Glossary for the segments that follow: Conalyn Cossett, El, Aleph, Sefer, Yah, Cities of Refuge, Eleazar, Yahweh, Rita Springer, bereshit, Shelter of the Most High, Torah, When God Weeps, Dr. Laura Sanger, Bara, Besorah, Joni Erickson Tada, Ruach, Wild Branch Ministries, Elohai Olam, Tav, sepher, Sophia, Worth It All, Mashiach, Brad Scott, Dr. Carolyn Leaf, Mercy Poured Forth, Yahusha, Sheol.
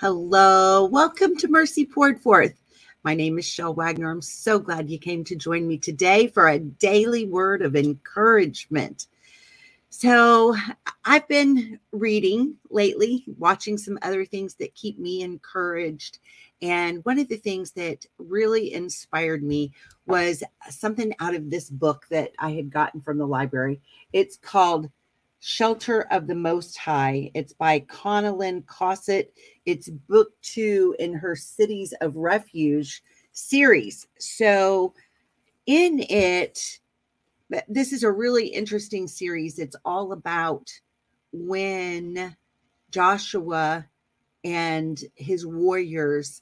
Hello, welcome to Mercy Poured Forth. My name is Chelle Wagner. I'm so glad you came to join me today for a daily word of encouragement. So I've been reading lately, watching some other things that keep me encouraged. And one of the things that really inspired me was something out of this book that I had gotten from the library. It's called Shelter of the Most High. It's by Conalyn Cossett. It's book 2 in her Cities of Refuge series. So in it, this is a really interesting series. It's all about when Joshua and his warriors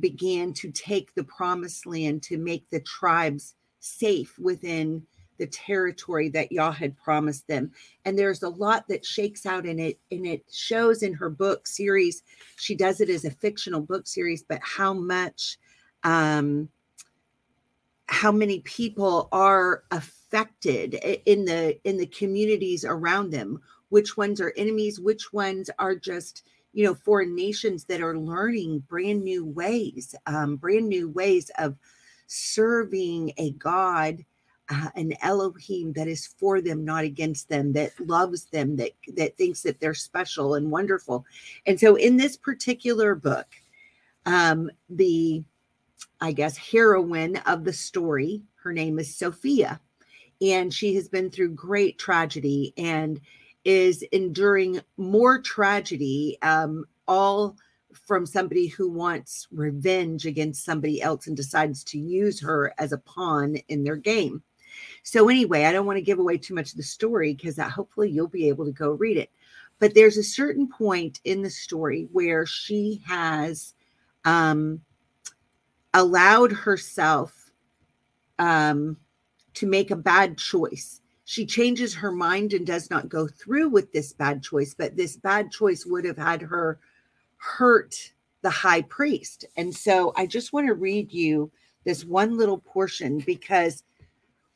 began to take the promised land to make the tribes safe within the territory that Yah had promised them. And there's a lot that shakes out in it. And it shows in her book series, she does it as a fictional book series, but how much, how many people are affected in the communities around them, which ones are enemies, which ones are just, you know, foreign nations that are learning brand new ways of serving a God, an Elohim that is for them, not against them, that loves them, that thinks that they're special and wonderful. And so in this particular book, the heroine of the story, her name is Sophia, and she has been through great tragedy and is enduring more tragedy, all from somebody who wants revenge against somebody else and decides to use her as a pawn in their game. So anyway, I don't want to give away too much of the story because hopefully you'll be able to go read it. But there's a certain point in the story where she has allowed herself to make a bad choice. She changes her mind and does not go through with this bad choice, but this bad choice would have had her hurt the high priest. And so I just want to read you this one little portion, because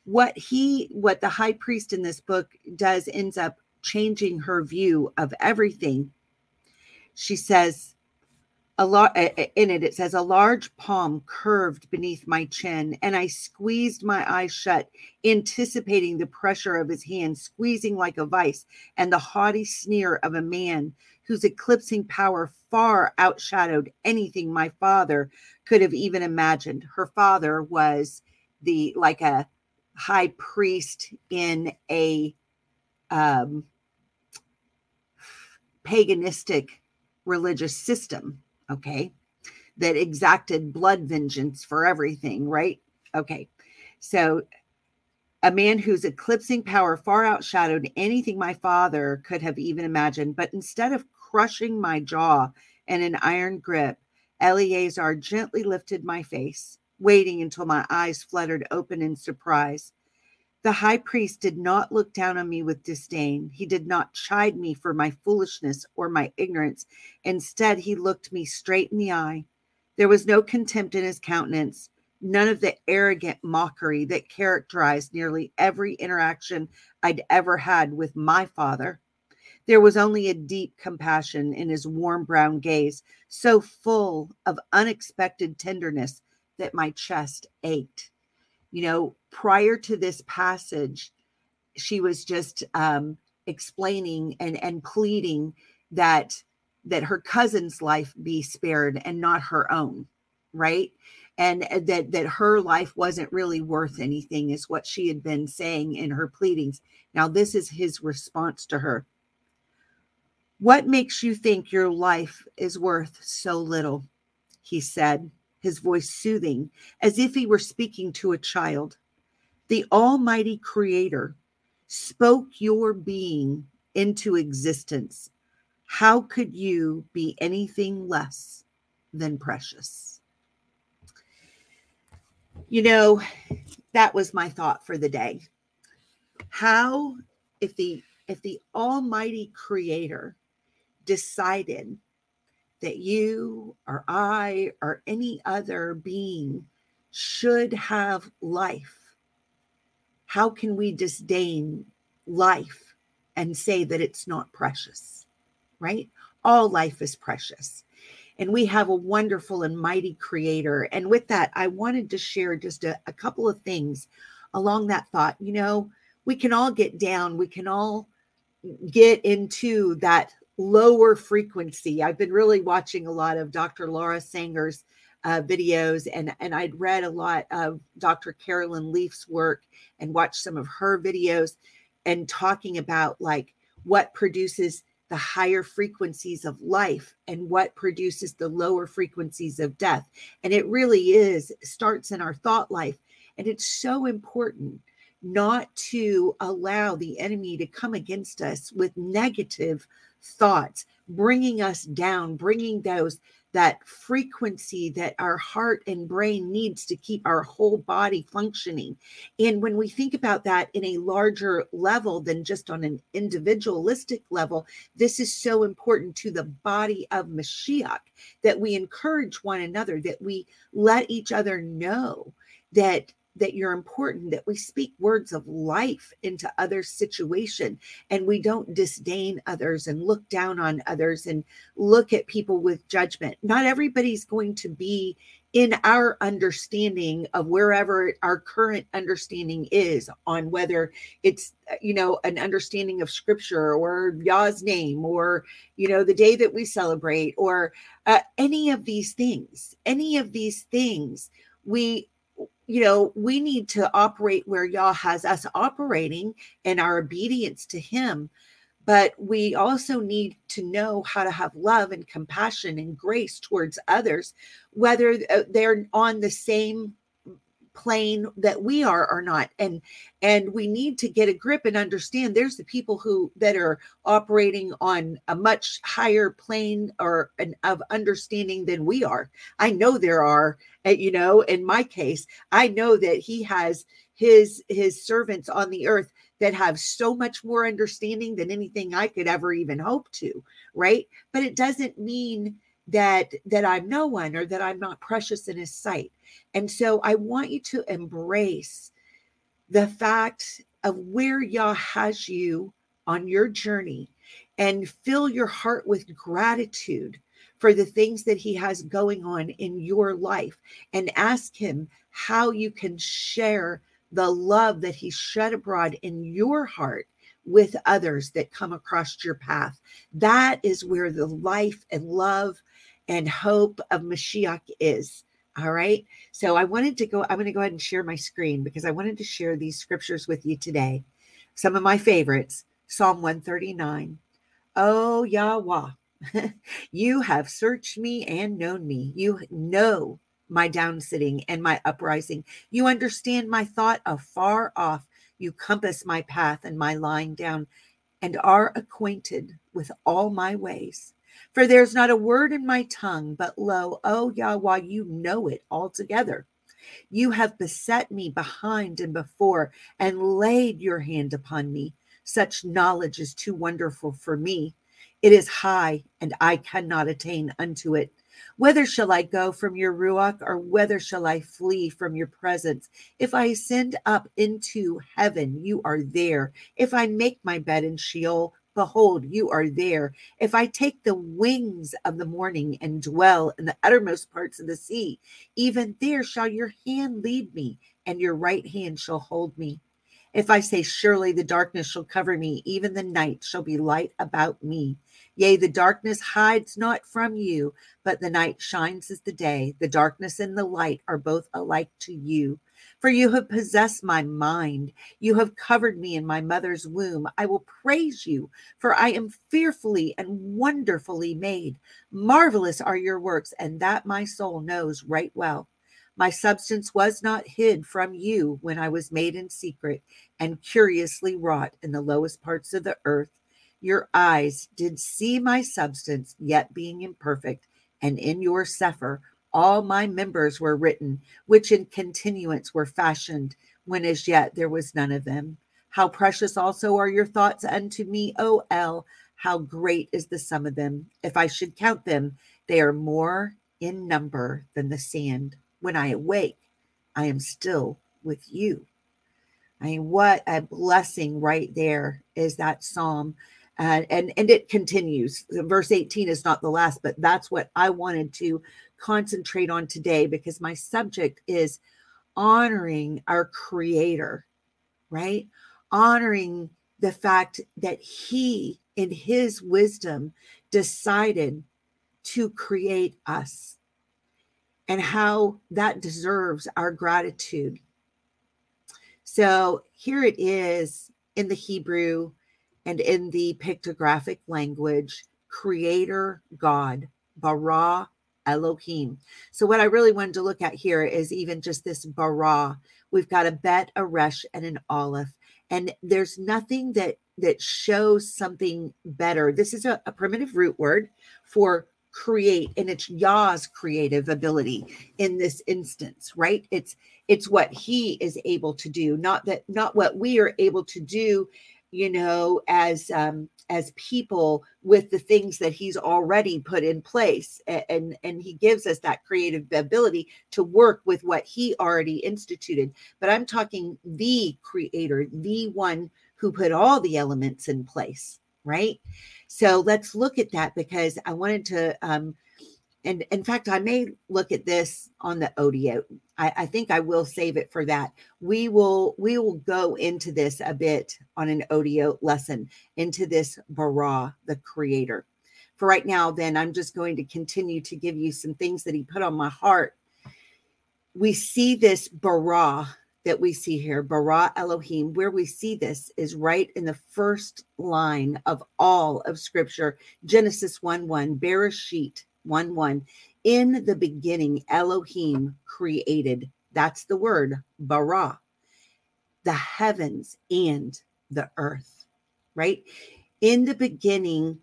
what the high priest in this book does ends up changing her view of everything. She says, a large palm curved beneath my chin, and I squeezed my eyes shut, anticipating the pressure of his hand, squeezing like a vice, and the haughty sneer of a man whose eclipsing power far outshadowed anything my father could have even imagined. Her father was like a high priest in a paganistic religious system. Okay. That exacted blood vengeance for everything, right? Okay. So a man whose eclipsing power far outshadowed anything my father could have even imagined. But instead of crushing my jaw in an iron grip, Eleazar gently lifted my face, waiting until my eyes fluttered open in surprise. The high priest did not look down on me with disdain. He did not chide me for my foolishness or my ignorance. Instead, he looked me straight in the eye. There was no contempt in his countenance, none of the arrogant mockery that characterized nearly every interaction I'd ever had with my father. There was only a deep compassion in his warm brown gaze, so full of unexpected tenderness that my chest ached. You know, prior to this passage, she was just explaining and pleading that her cousin's life be spared and not her own, right? And that her life wasn't really worth anything is what she had been saying in her pleadings. Now, this is his response to her. What makes you think your life is worth so little? He said, his voice soothing, as if he were speaking to a child. The Almighty Creator spoke your being into existence. How could you be anything less than precious? You know, that was my thought for the day. How, if the Almighty Creator decided that you or I or any other being should have life, how can we disdain life and say that it's not precious, right? All life is precious. And we have a wonderful and mighty creator. And with that, I wanted to share just a couple of things along that thought. You know, we can all get down. We can all get into that lower frequency. I've been really watching a lot of Dr. Laura Sanger's videos, and I'd read a lot of Dr. Carolyn Leaf's work and watched some of her videos and talking about like what produces the higher frequencies of life and what produces the lower frequencies of death. And it really starts in our thought life. And it's so important not to allow the enemy to come against us with negative thoughts, bringing us down, bringing those that frequency that our heart and brain needs to keep our whole body functioning. And when we think about that in a larger level than just on an individualistic level, this is so important to the body of Mashiach, that we encourage one another, that we let each other know that you're important, that we speak words of life into others' situation, and we don't disdain others and look down on others and look at people with judgment. Not everybody's going to be in our understanding of wherever our current understanding is on whether it's, you know, an understanding of scripture or Yah's name or, you know, the day that we celebrate or any of these things, you know, we need to operate where Yah has us operating in our obedience to him, but we also need to know how to have love and compassion and grace towards others, whether they're on the same plane that we are or not. And we need to get a grip and understand there's the people that are operating on a much higher plane of understanding than we are. I know there are, you know, in my case, I know that he has his servants on the earth that have so much more understanding than anything I could ever even hope to, right? But it doesn't mean that I'm no one or that I'm not precious in his sight. And so I want you to embrace the fact of where Yah has you on your journey and fill your heart with gratitude for the things that he has going on in your life, and ask him how you can share the love that he shed abroad in your heart with others that come across your path. That is where the life and love and hope of Mashiach is. All right. So I'm going to go ahead and share my screen because I wanted to share these scriptures with you today. Some of my favorites, Psalm 139. Oh, Yahweh, you have searched me and known me. You know my down sitting and my uprising. You understand my thought afar off. You compass my path and my lying down and are acquainted with all my ways. For there's not a word in my tongue, but lo, O Yahweh, you know it altogether. You have beset me behind and before and laid your hand upon me. Such knowledge is too wonderful for me. It is high, and I cannot attain unto it. Whither shall I go from your Ruach, or whither shall I flee from your presence? If I ascend up into heaven, you are there. If I make my bed in Sheol, behold, you are there. If I take the wings of the morning and dwell in the uttermost parts of the sea, even there shall your hand lead me, and your right hand shall hold me. If I say, surely the darkness shall cover me, even the night shall be light about me. Yea, the darkness hides not from you, but the night shines as the day. The darkness and the light are both alike to you. For you have possessed my mind. You have covered me in my mother's womb. I will praise you, for I am fearfully and wonderfully made. Marvelous are your works, and that my soul knows right well. My substance was not hid from you when I was made in secret and curiously wrought in the lowest parts of the earth. Your eyes did see my substance, yet being imperfect, and in your sepher all my members were written, which in continuance were fashioned, when as yet there was none of them. How precious also are your thoughts unto me, O El! How great is the sum of them! If I should count them, they are more in number than the sand. When I awake, I am still with you. I mean, what a blessing right there is that psalm. And it continues. Verse 18 is not the last, but that's what I wanted to concentrate on today, because my subject is honoring our Creator, right? Honoring the fact that He, in His wisdom, decided to create us, and how that deserves our gratitude. So here it is in the Hebrew and in the pictographic language, Creator God, Bara Elohim. So what I really wanted to look at here is even just this Bara. We've got a Bet, a Resh, and an Aleph. And there's nothing that shows something better. This is a primitive root word for create, and it's Yah's creative ability in this instance, right? It's what He is able to do, not what we are able to do, you know, as people with the things that He's already put in place. And He gives us that creative ability to work with what He already instituted. But I'm talking the Creator, the one who put all the elements in place, right? So let's look at that, because I wanted to, and in fact, I may look at this on the audio. I think I will save it for that. We will go into this a bit on an audio lesson, into this Bara, the Creator. For right now, then, I'm just going to continue to give you some things that He put on my heart. We see this Bara that we see here, Bara Elohim, where we see this is right in the first line of all of Scripture, Genesis 1:1, Bereshit 1:1. In the beginning, Elohim created, that's the word, Bara, the heavens and the earth, right? In the beginning,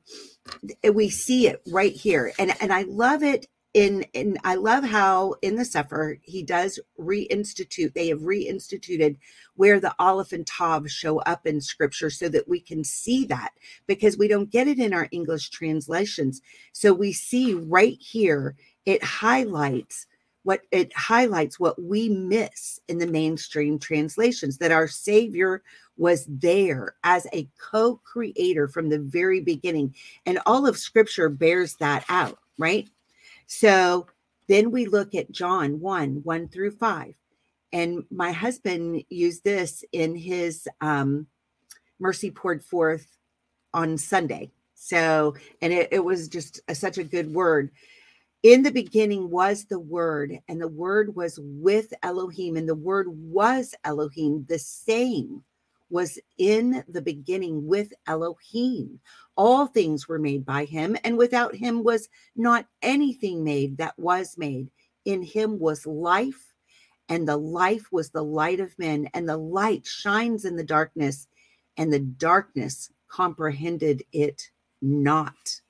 we see it right here. And I love it. And I love how in the Sefer, He does reinstitute, they have reinstituted where the Aleph and Tav show up in Scripture so that we can see that, because we don't get it in our English translations. So we see right here, it highlights what we miss in the mainstream translations, that our Savior was there as a co-creator from the very beginning. And all of Scripture bears that out, right? So then we look at John 1:1-5. And my husband used this in his Mercy Poured Forth on Sunday. So, and it was just such a good word. In the beginning was the Word, and the Word was with Elohim, and the Word was Elohim. The same was in the beginning with Elohim. All things were made by Him, and without Him was not anything made that was made. In Him was life, and the life was the light of men, and the light shines in the darkness, and the darkness comprehended it not.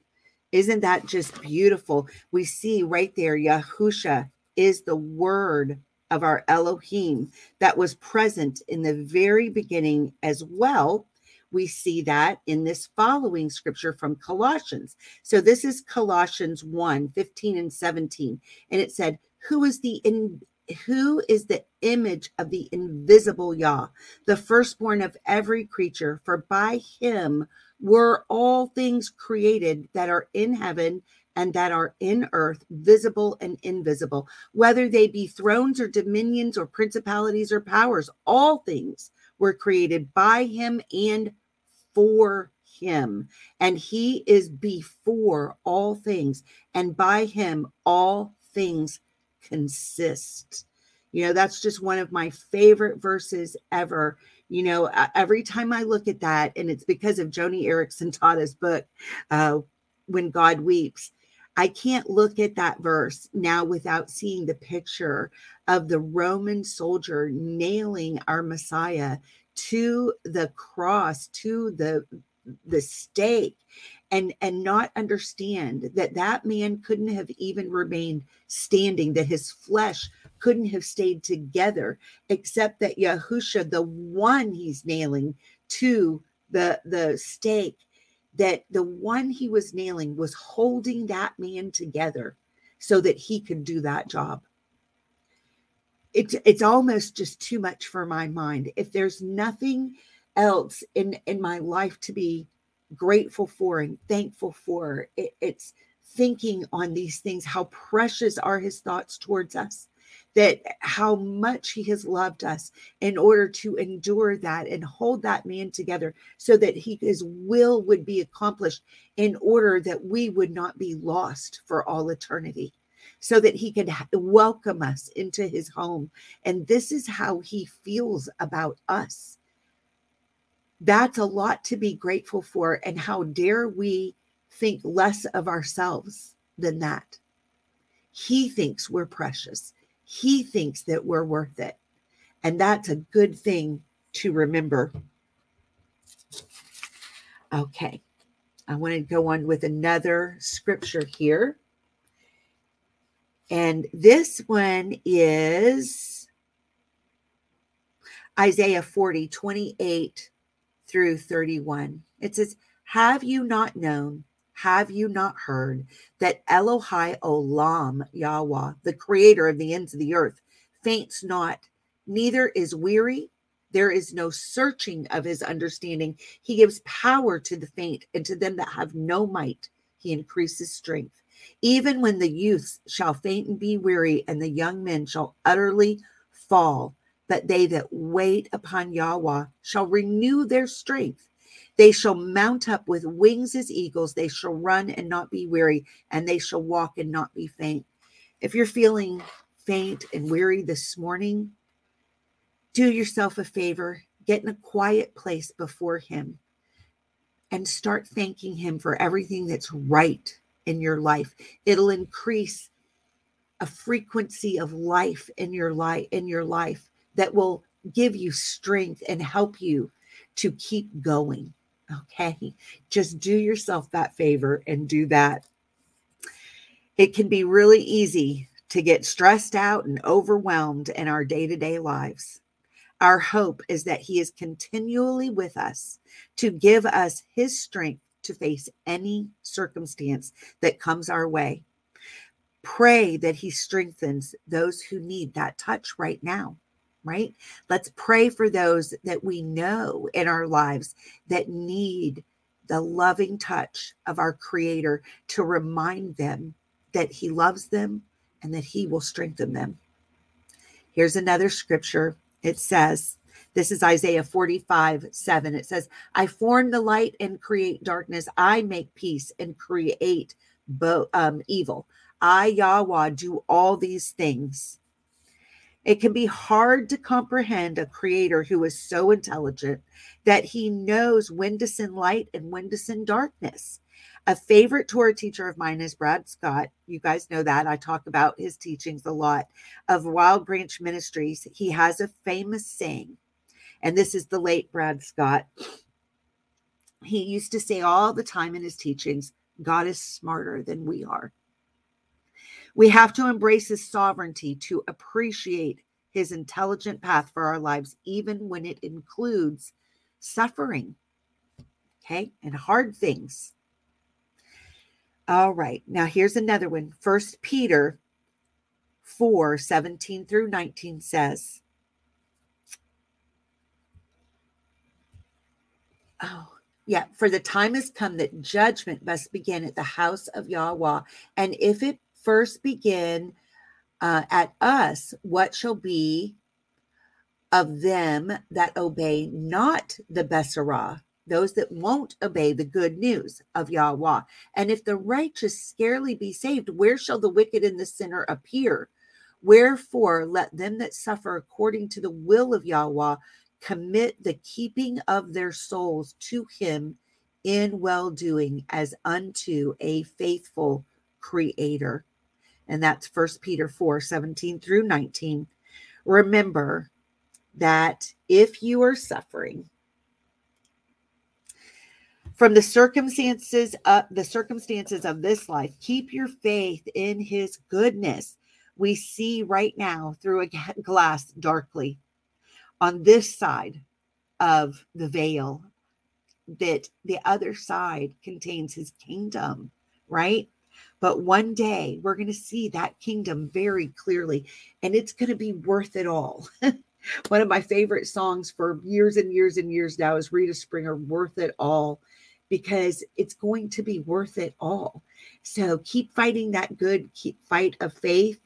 Isn't that just beautiful? We see right there, Yahusha is the Word of our Elohim that was present in the very beginning as well. We see that in this following Scripture from Colossians. So this is Colossians 1:15-17. And it said, who is the image of the invisible Yah, the firstborn of every creature, for by Him were all things created that are in heaven and that are in earth, visible and invisible, whether they be thrones or dominions or principalities or powers. All things were created by Him and for Him. And He is before all things, and by Him all things consist. You know, that's just one of my favorite verses ever. You know, every time I look at that, and it's because of Joni Erickson Tada's book, When God Weeps, I can't look at that verse now without seeing the picture of the Roman soldier nailing our Messiah to the cross, to the stake, and not understand that man couldn't have even remained standing, that his flesh couldn't have stayed together, except that Yahusha, the one he's nailing to the stake, that the one he was nailing was holding that man together so that he could do that job. It's almost just too much for my mind. If there's nothing else in my life to be grateful for and thankful for. It's thinking on these things, how precious are his thoughts towards us, that how much he has loved us, in order to endure that and hold that man together so that his will would be accomplished, in order that we would not be lost for all eternity, so that he could welcome us into his home. And this is how he feels about us. That's a lot to be grateful for. And how dare we think less of ourselves than that? He thinks we're precious. He thinks that we're worth it. And that's a good thing to remember. Okay. I want to go on with another scripture here. And this one is Isaiah 40:28 through 31. It says, "Have you not known? Have you not heard that Elohai Olam, Yahweh, the creator of the ends of the earth, faints not, neither is weary? There is no searching of his understanding. He gives power to the faint, and to them that have no might, he increases strength. Even when the youths shall faint and be weary, and the young men shall utterly fall, but they that wait upon Yahweh shall renew their strength. They shall mount up with wings as eagles. They shall run and not be weary, and they shall walk and not be faint." If you're feeling faint and weary this morning, do yourself a favor. Get in a quiet place before him and start thanking him for everything that's right in your life. It'll increase a frequency of life in your life that will give you strength and help you to keep going. Okay, just do yourself that favor and do that. It can be really easy to get stressed out and overwhelmed in our day-to-day lives. Our hope is that he is continually with us to give us his strength to face any circumstance that comes our way. Pray that he strengthens those who need that touch right now, right? Let's pray for those that we know in our lives that need the loving touch of our Creator to remind them that he loves them and that he will strengthen them. Here's another scripture. It says, this is Isaiah 45:7. It says, "I form the light and create darkness. I make peace and create evil. I, Yahweh, do all these things." It can be hard to comprehend a creator who is so intelligent that he knows when to send light and when to send darkness. A favorite Torah teacher of mine is Brad Scott. You guys know that. I talk about his teachings a lot, of Wild Branch Ministries. He has a famous saying, and this is the late Brad Scott. He used to say all the time in his teachings, "God is smarter than we are." We have to embrace his sovereignty to appreciate his intelligent path for our lives, even when it includes suffering, okay, and hard things. All right, now here's another one. 1 Peter 4:17 through 19 says, "For the time has come that judgment must begin at the house of Yahweh, and if it first begin at us, what shall be of them that obey not the Besorah," those that won't obey the good news of Yahweh? "And if the righteous scarcely be saved, where shall the wicked and the sinner appear? Wherefore, let them that suffer according to the will of Yahweh commit the keeping of their souls to him in well-doing, as unto a faithful Creator." And that's 1 Peter 4:17 through 19. Remember that if you are suffering from the circumstances of this life, keep your faith in his goodness. We see right now through a glass darkly on this side of the veil that the other side contains his kingdom, right? But one day we're going to see that kingdom very clearly, and it's going to be worth it all. One of my favorite songs for years and years and years now is Rita Springer, "Worth It All." because it's going to be worth it all. So keep fighting that good fight of faith.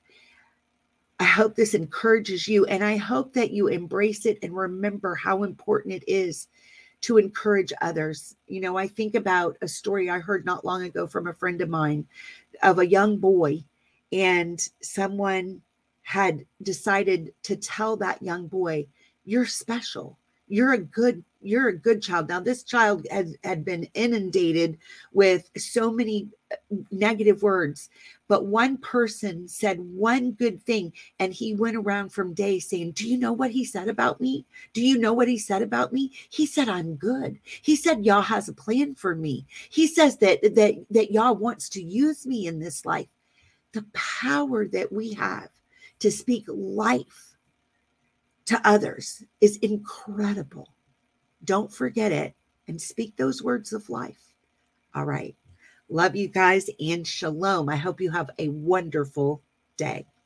I hope this encourages you, and I hope that you embrace it and remember how important it is to encourage others. You know, I think about a story I heard not long ago from a friend of mine of a young boy, and someone had decided to tell that young boy, "You're special. You're a good child." Now, this child had been inundated with so many negative words, but one person said one good thing, and he went around from day saying, "Do you know what he said about me? Do you know what he said about me? He said I'm good. He said Yah has a plan for me. He says that Yah wants to use me in this life." The power that we have to speak life to others is incredible. Don't forget it, and speak those words of life. All right. Love you guys, and shalom. I hope you have a wonderful day.